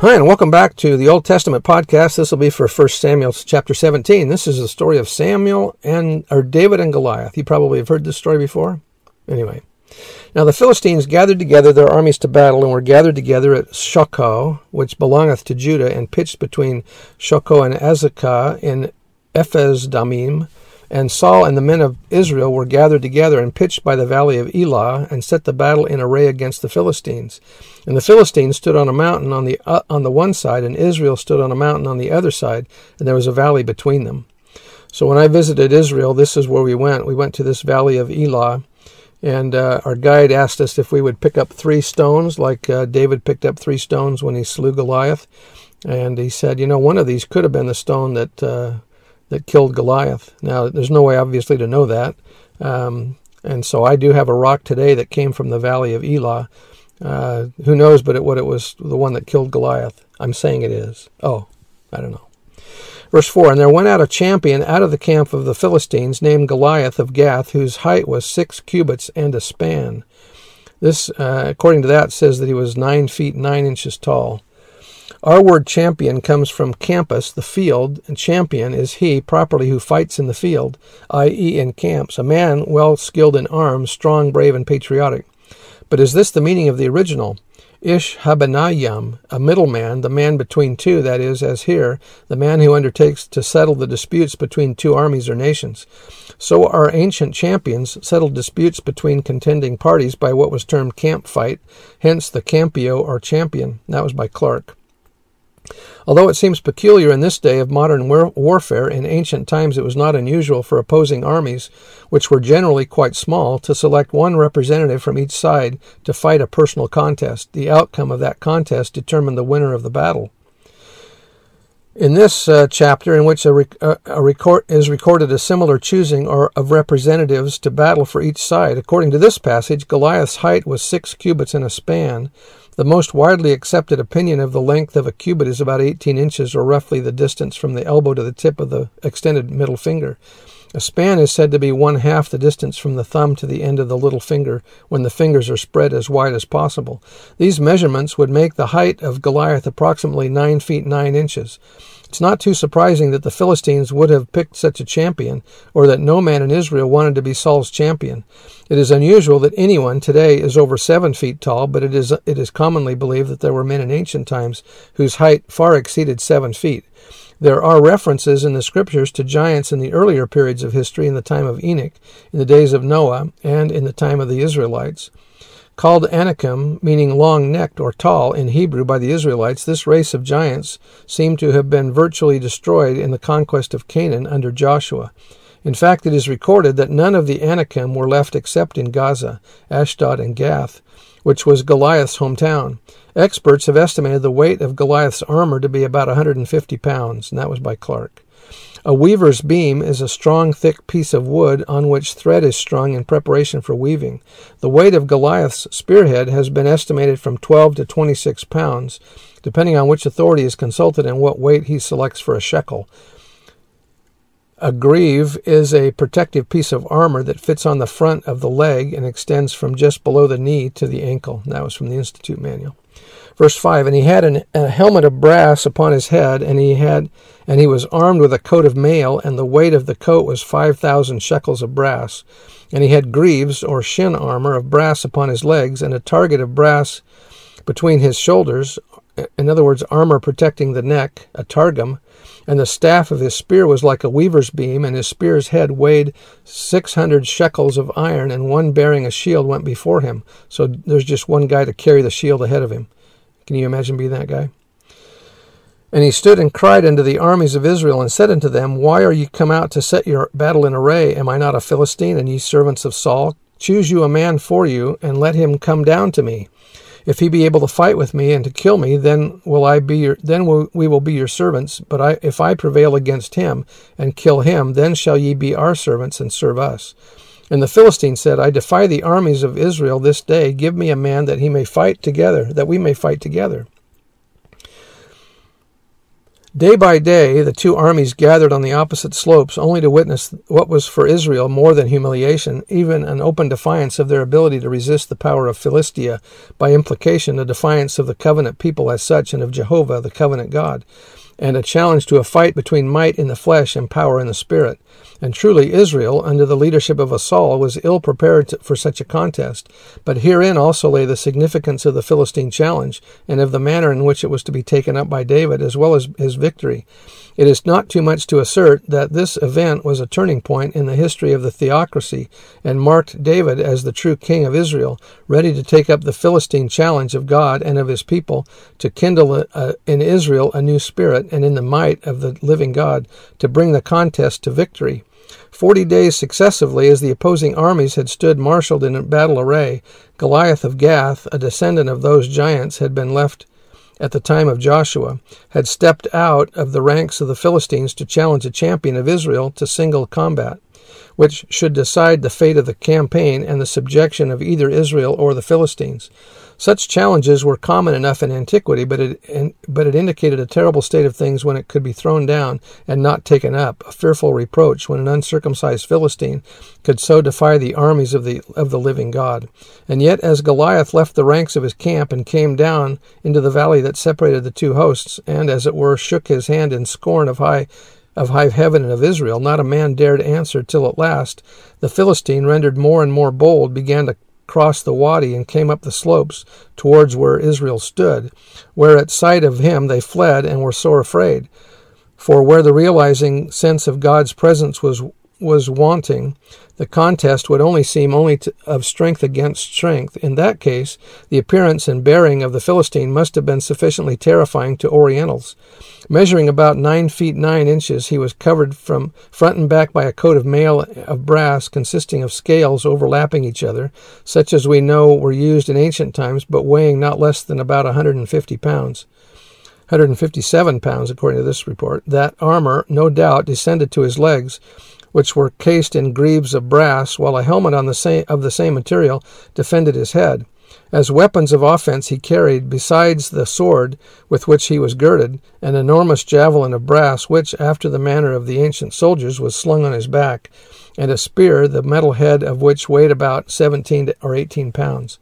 Hi, and welcome back to the Old Testament podcast. This will be for 1 Samuel chapter 17. This is the story of David and Goliath. You probably have heard this story before. Anyway, now the Philistines gathered together their armies to battle, and were gathered together at Shochoh, which belongeth to Judah, and pitched between Shochoh and Azekah in Ephesdamim. And Saul and the men of Israel were gathered together and pitched by the valley of Elah, and set the battle in array against the Philistines. And the Philistines stood on a mountain on the one side, and Israel stood on a mountain on the other side, and there was a valley between them. So when I visited Israel, this is where we went. We went to this valley of Elah, and our guide asked us if we would pick up 3 stones, like David picked up 3 stones when he slew Goliath. And he said, one of these could have been the stone that killed Goliath. Now, there's no way, obviously, to know that. And so I do have a rock today that came from the valley of Elah. Who knows what it was, the one that killed Goliath. I'm saying it is. Oh, I don't know. Verse 4, And there went out a champion out of the camp of the Philistines, named Goliath of Gath, whose height was 6 cubits and a span. This, according to that, says that he was 9 feet 9 inches tall. Our word champion comes from campus, the field, and champion is he properly who fights in the field, i.e. in camps, a man well skilled in arms, strong, brave, and patriotic. But is this the meaning of the original? Ish habanayam, a middleman, the man between two, that is, as here, the man who undertakes to settle the disputes between two armies or nations. So our ancient champions settled disputes between contending parties by what was termed camp fight, hence the campio or champion. That was by Clark. Although it seems peculiar in this day of modern warfare, in ancient times it was not unusual for opposing armies, which were generally quite small, to select one representative from each side to fight a personal contest. The outcome of that contest determined the winner of the battle. In this chapter, in which is recorded a similar choosing of representatives to battle for each side, according to this passage, Goliath's height was 6 cubits and a span. The most widely accepted opinion of the length of a cubit is about 18 inches, or roughly the distance from the elbow to the tip of the extended middle finger. A span is said to be 1/2 the distance from the thumb to the end of the little finger, when the fingers are spread as wide as possible. These measurements would make the height of Goliath approximately 9 feet 9 inches. It's not too surprising that the Philistines would have picked such a champion, or that no man in Israel wanted to be Saul's champion. It is unusual that anyone today is over 7 feet tall, but it is commonly believed that there were men in ancient times whose height far exceeded 7 feet. There are references in the Scriptures to giants in the earlier periods of history, in the time of Enoch, in the days of Noah, and in the time of the Israelites. Called Anakim, meaning long-necked or tall in Hebrew by the Israelites, this race of giants seemed to have been virtually destroyed in the conquest of Canaan under Joshua. In fact, it is recorded that none of the Anakim were left except in Gaza, Ashdod, and Gath, which was Goliath's hometown. Experts have estimated the weight of Goliath's armor to be about 150 pounds, and that was by Clark. A weaver's beam is a strong, thick piece of wood on which thread is strung in preparation for weaving. The weight of Goliath's spearhead has been estimated from 12 to 26 pounds, depending on which authority is consulted and what weight he selects for a shekel. A greave is a protective piece of armor that fits on the front of the leg and extends from just below the knee to the ankle. That was from the Institute Manual. Verse 5, And he had a helmet of brass upon his head, and he was armed with a coat of mail, and the weight of the coat was 5,000 shekels of brass. And he had greaves, or shin armor, of brass upon his legs, and a target of brass between his shoulders, in other words, armor protecting the neck, a targum, and the staff of his spear was like a weaver's beam, and his spear's head weighed 600 shekels of iron, and one bearing a shield went before him. So there's just one guy to carry the shield ahead of him. Can you imagine being that guy? And he stood and cried unto the armies of Israel, and said unto them, Why are ye come out to set your battle in array? Am I not a Philistine, and ye servants of Saul? Choose you a man for you, and let him come down to me. If he be able to fight with me and to kill me, then we will be your servants. But if I prevail against him and kill him, then shall ye be our servants and serve us. And the Philistine said, I defy the armies of Israel this day. Give me a man that he may fight together, that we may fight together. Day by day, the two armies gathered on the opposite slopes only to witness what was for Israel more than humiliation, even an open defiance of their ability to resist the power of Philistia, by implication a defiance of the covenant people as such and of Jehovah, the covenant God, and a challenge to a fight between might in the flesh and power in the spirit. And truly Israel, under the leadership of a Saul, was ill prepared for such a contest. But herein also lay the significance of the Philistine challenge, and of the manner in which it was to be taken up by David, as well as his victory. It is not too much to assert that this event was a turning point in the history of the theocracy, and marked David as the true king of Israel, ready to take up the Philistine challenge of God and of his people, to kindle in Israel a new spirit, and in the might of the living God, to bring the contest to victory. 40 days successively, as the opposing armies had stood marshaled in battle array, Goliath of Gath, a descendant of those giants, had been left at the time of Joshua, had stepped out of the ranks of the Philistines to challenge a champion of Israel to single combat, which should decide the fate of the campaign and the subjection of either Israel or the Philistines. Such challenges were common enough in antiquity, but it indicated a terrible state of things when it could be thrown down and not taken up, a fearful reproach when an uncircumcised Philistine could so defy the armies of the living God. And yet, as Goliath left the ranks of his camp and came down into the valley that separated the two hosts, and, as it were, shook his hand in scorn of high heaven and of Israel, not a man dared answer, till at last the Philistine, rendered more and more bold, began to crossed the wadi and came up the slopes towards where Israel stood, where at sight of him they fled and were sore afraid. For where the realizing sense of God's presence was wanting, the contest would only seem of strength against strength. In that case, the appearance and bearing of the Philistine must have been sufficiently terrifying to Orientals. Measuring about 9 feet 9 inches, he was covered from front and back by a coat of mail of brass consisting of scales overlapping each other, such as we know were used in ancient times, but weighing not less than about 150 pounds. 157 pounds, according to this report. That armor, no doubt, descended to his legs, which were cased in greaves of brass, while a helmet of the same material defended his head. As weapons of offense he carried, besides the sword with which he was girded, an enormous javelin of brass, which, after the manner of the ancient soldiers, was slung on his back, and a spear, the metal head of which weighed about 17 or 18 pounds.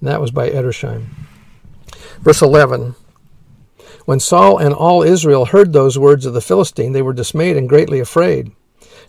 And that was by Edersheim. Verse 11. When Saul and all Israel heard those words of the Philistine, they were dismayed and greatly afraid.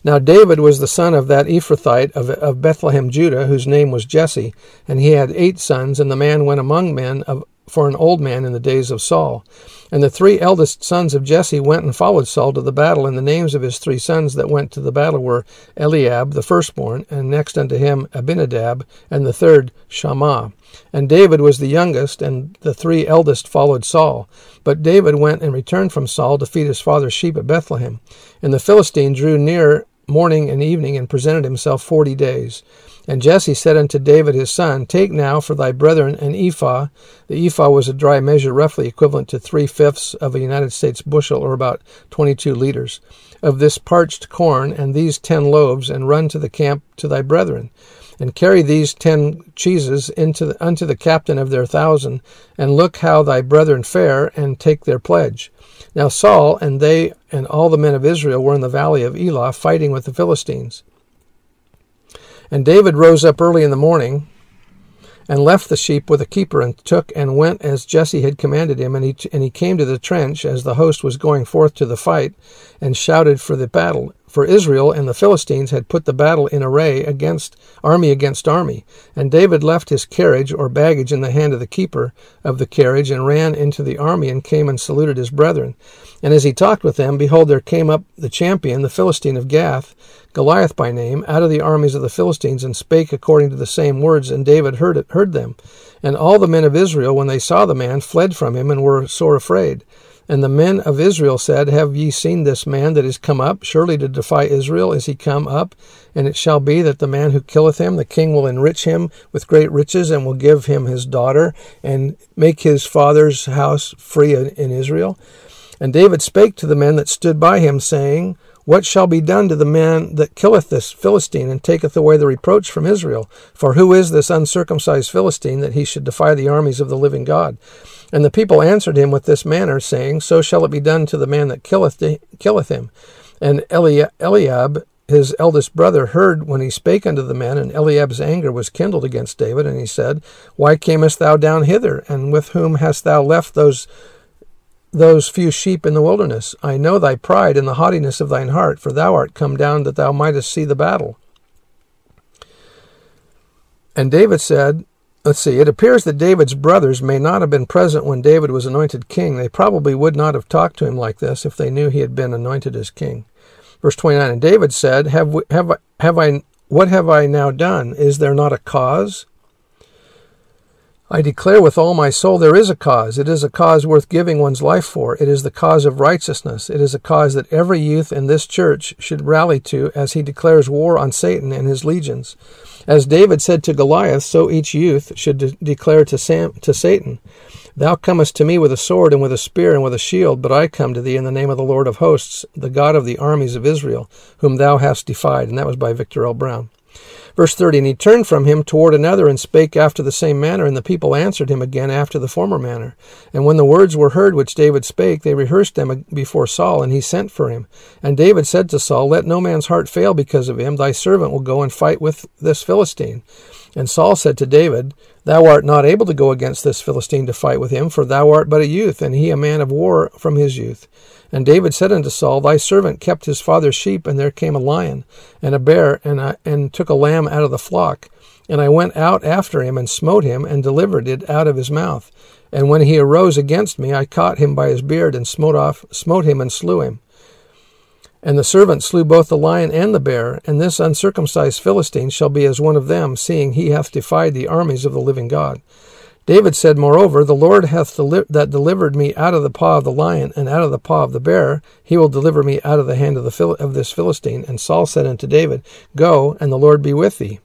Now David was the son of that Ephrathite of Bethlehem, Judah, whose name was Jesse, and he had 8 sons, and the man went among men for an old man in the days of Saul. And the 3 eldest sons of Jesse went and followed Saul to the battle, and the names of his 3 sons that went to the battle were Eliab, the firstborn, and next unto him Abinadab, and the third Shammah. And David was the youngest, and the 3 eldest followed Saul. But David went and returned from Saul to feed his father's sheep at Bethlehem. And the Philistine drew near morning and evening, and presented himself 40 days. And Jesse said unto David his son, Take now for thy brethren an ephah. The ephah was a dry measure, roughly equivalent to 3/5 of a United States bushel, or about 22 liters, of this parched corn, and these 10 loaves, and run to the camp to thy brethren. And carry these 10 cheeses unto the captain of their 1,000, and look how thy brethren fare, and take their pledge. Now Saul and they and all the men of Israel were in the valley of Elah, fighting with the Philistines. And David rose up early in the morning, and left the sheep with a keeper, and took and went as Jesse had commanded him. And he came to the trench as the host was going forth to the fight, and shouted for the battle. For Israel and the Philistines had put the battle in array, against army. And David left his carriage or baggage in the hand of the keeper of the carriage, and ran into the army, and came and saluted his brethren. And as he talked with them, behold, there came up the champion, the Philistine of Gath, Goliath by name, out of the armies of the Philistines, and spake according to the same words, and David heard them. And all the men of Israel, when they saw the man, fled from him, and were sore afraid. And the men of Israel said, Have ye seen this man that is come up? Surely to defy Israel is he come up. And it shall be that the man who killeth him, the king will enrich him with great riches, and will give him his daughter, and make his father's house free in Israel. And David spake to the men that stood by him, saying, What shall be done to the man that killeth this Philistine, and taketh away the reproach from Israel? For who is this uncircumcised Philistine, that he should defy the armies of the living God? And the people answered him with this manner, saying, So shall it be done to the man that killeth him. And Eliab, his eldest brother, heard when he spake unto the men, and Eliab's anger was kindled against David, and he said, Why camest thou down hither, and with whom hast thou left those few sheep in the wilderness? I know thy pride and the haughtiness of thine heart, for thou art come down that thou mightest see the battle. And David said, it appears that David's brothers may not have been present when David was anointed king. They probably would not have talked to him like this if they knew he had been anointed as king. Verse 29, And David said, What have I now done? Is there not a cause? I declare with all my soul there is a cause. It is a cause worth giving one's life for. It is the cause of righteousness. It is a cause that every youth in this church should rally to as he declares war on Satan and his legions. As David said to Goliath, so each youth should declare to Satan, Thou comest to me with a sword and with a spear and with a shield, but I come to thee in the name of the Lord of hosts, the God of the armies of Israel, whom thou hast defied. And that was by Victor L. Brown. Verse 30, And he turned from him toward another, and spake after the same manner, and the people answered him again after the former manner. And when the words were heard which David spake, they rehearsed them before Saul, and he sent for him. And David said to Saul, Let no man's heart fail because of him. Thy servant will go and fight with this Philistine. And Saul said to David, Thou art not able to go against this Philistine to fight with him, for thou art but a youth, and he a man of war from his youth. And David said unto Saul, Thy servant kept his father's sheep, and there came a lion and a bear, and took a lamb out of the flock. And I went out after him, and smote him, and delivered it out of his mouth. And when he arose against me, I caught him by his beard, and smote him, and slew him. And the servant slew both the lion and the bear, and this uncircumcised Philistine shall be as one of them, seeing he hath defied the armies of the living God. David said, Moreover, the Lord hath that delivered me out of the paw of the lion and out of the paw of the bear. He will deliver me out of the hand of this Philistine. And Saul said unto David, Go, and the Lord be with thee.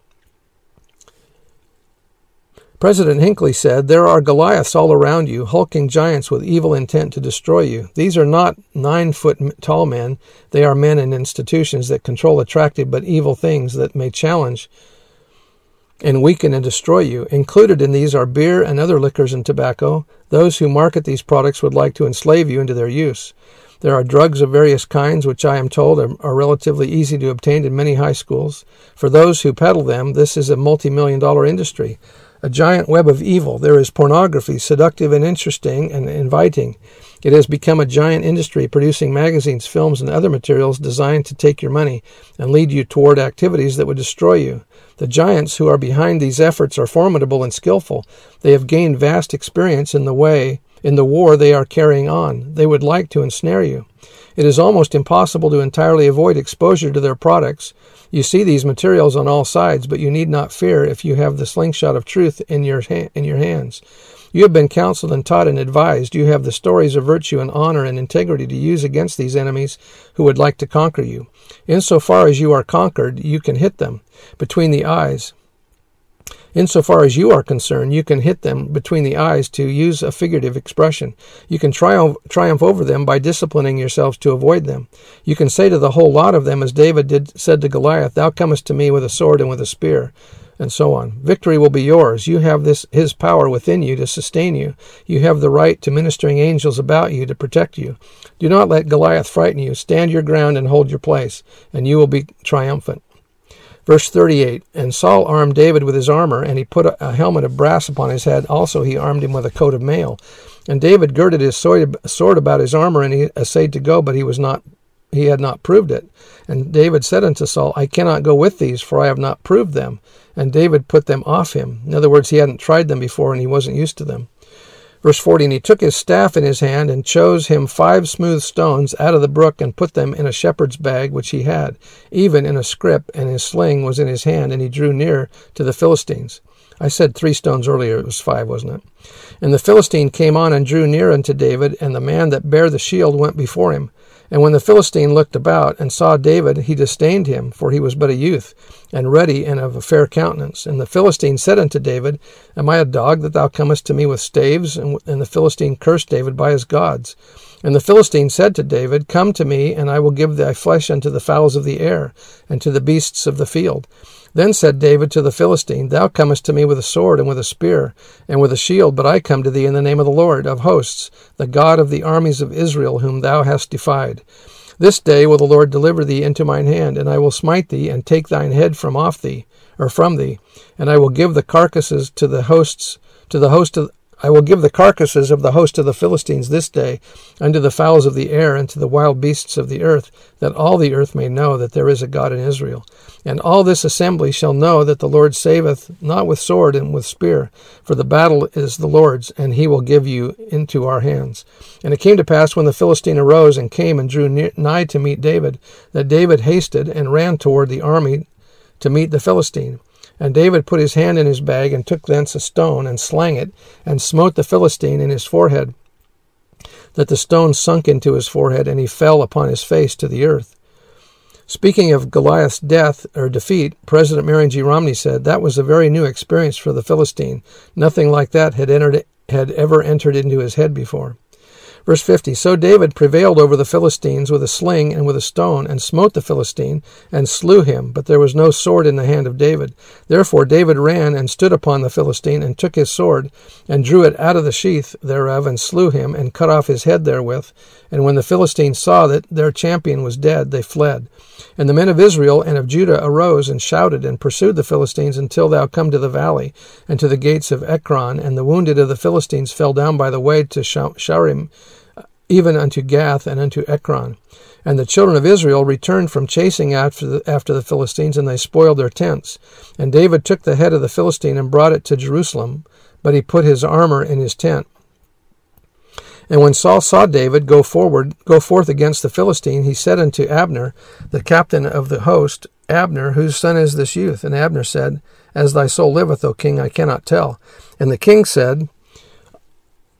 President Hinckley said, There are Goliaths all around you, hulking giants with evil intent to destroy you. These are not 9-foot-tall men. They are men and institutions that control attractive but evil things that may challenge and weaken and destroy you. Included in these are beer and other liquors and tobacco. Those who market these products would like to enslave you into their use. There are drugs of various kinds, which I am told are relatively easy to obtain in many high schools. For those who peddle them, this is a multi-million-dollar industry. A giant web of evil. There is pornography, seductive and interesting and inviting. It has become a giant industry, producing magazines, films, and other materials designed to take your money and lead you toward activities that would destroy you. The giants who are behind these efforts are formidable and skillful. They have gained vast experience in the war they are carrying on. They would like to ensnare you. It is almost impossible to entirely avoid exposure to their products. You see these materials on all sides, but you need not fear if you have the slingshot of truth in your hands. You have been counseled and taught and advised. You have the stories of virtue and honor and integrity to use against these enemies who would like to conquer you. Insofar as you are conquered, you can hit them between the eyes. Insofar as you are concerned, you can hit them between the eyes, to use a figurative expression. You can triumph over them by disciplining yourselves to avoid them. You can say to the whole lot of them, as David said to Goliath, Thou comest to me with a sword and with a spear, and so on. Victory will be yours. You have his power within you to sustain you. You have the right to ministering angels about you to protect you. Do not let Goliath frighten you. Stand your ground and hold your place, and you will be triumphant. Verse 38, And Saul armed David with his armor, and he put a helmet of brass upon his head. Also he armed him with a coat of mail. And David girded his sword about his armor, and he essayed to go, but he had not proved it. And David said unto Saul, I cannot go with these, for I have not proved them. And David put them off him. In other words, he hadn't tried them before, and he wasn't used to them. Verse 40, And he took his staff in his hand, and chose him 5 smooth stones out of the brook, and put them in a shepherd's bag, which he had, even in a scrip, and his sling was in his hand, and he drew near to the Philistines. I said 3 stones earlier, it was 5, wasn't it? And the Philistine came on and drew near unto David, and the man that bare the shield went before him. And when the Philistine looked about and saw David, he disdained him, for he was but a youth, and ruddy, and of a fair countenance. And the Philistine said unto David, Am I a dog that thou comest to me with staves? And the Philistine cursed David by his gods. And the Philistine said to David, Come to me, and I will give thy flesh unto the fowls of the air, and to the beasts of the field. Then said David to the Philistine, Thou comest to me with a sword, and with a spear, and with a shield, but I come to thee in the name of the Lord of hosts, the God of the armies of Israel, whom thou hast defied. This day will the Lord deliver thee into mine hand, and I will smite thee, and take thine head from off thee, or from thee, and I will give the carcasses to the hosts, I will give the carcasses of the host of the Philistines this day unto the fowls of the air and to the wild beasts of the earth, that all the earth may know that there is a God in Israel. And all this assembly shall know that the Lord saveth not with sword and with spear, for the battle is the Lord's, and he will give you into our hands. And it came to pass, when the Philistine arose and came and drew nigh to meet David, that David hasted and ran toward the army to meet the Philistine. And David put his hand in his bag, and took thence a stone, and slang it, and smote the Philistine in his forehead, that the stone sunk into his forehead, and he fell upon his face to the earth. Speaking of Goliath's death or defeat, President Marion G. Romney said, That was a very new experience for the Philistine. Nothing like that had ever entered into his head before. Verse 50, So David prevailed over the Philistines with a sling and with a stone, and smote the Philistine, and slew him, but there was no sword in the hand of David. Therefore David ran and stood upon the Philistine, and took his sword, and drew it out of the sheath thereof, and slew him, and cut off his head therewith. And when the Philistines saw that their champion was dead, they fled. And the men of Israel and of Judah arose, and shouted, and pursued the Philistines, until thou come to the valley, and to the gates of Ekron. And the wounded of the Philistines fell down by the way to Sharim, even unto Gath and unto Ekron. And the children of Israel returned from chasing after the Philistines, and they spoiled their tents. And David took the head of the Philistine and brought it to Jerusalem, but he put his armor in his tent. And when Saul saw David go forth against the Philistine, he said unto Abner, the captain of the host, Abner, whose son is this youth? And Abner said, As thy soul liveth, O king, I cannot tell. And the king said,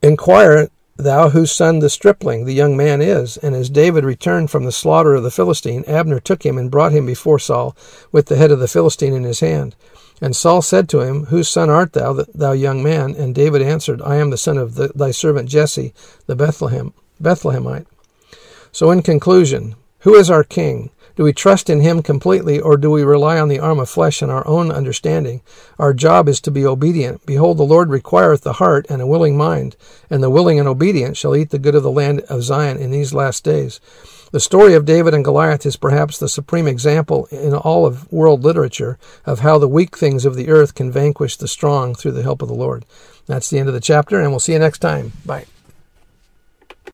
Inquire thou whose son the stripling, the young man, is. And as David returned from the slaughter of the Philistine, Abner took him and brought him before Saul with the head of the Philistine in his hand. And Saul said to him, Whose son art thou, thou young man? And David answered, I am the son of thy servant Jesse, the Bethlehemite. So in conclusion, who is our king? Do we trust in him completely, or do we rely on the arm of flesh and our own understanding? Our job is to be obedient. Behold, the Lord requireth the heart and a willing mind, and the willing and obedient shall eat the good of the land of Zion in these last days. The story of David and Goliath is perhaps the supreme example in all of world literature of how the weak things of the earth can vanquish the strong through the help of the Lord. That's the end of the chapter, and we'll see you next time. Bye.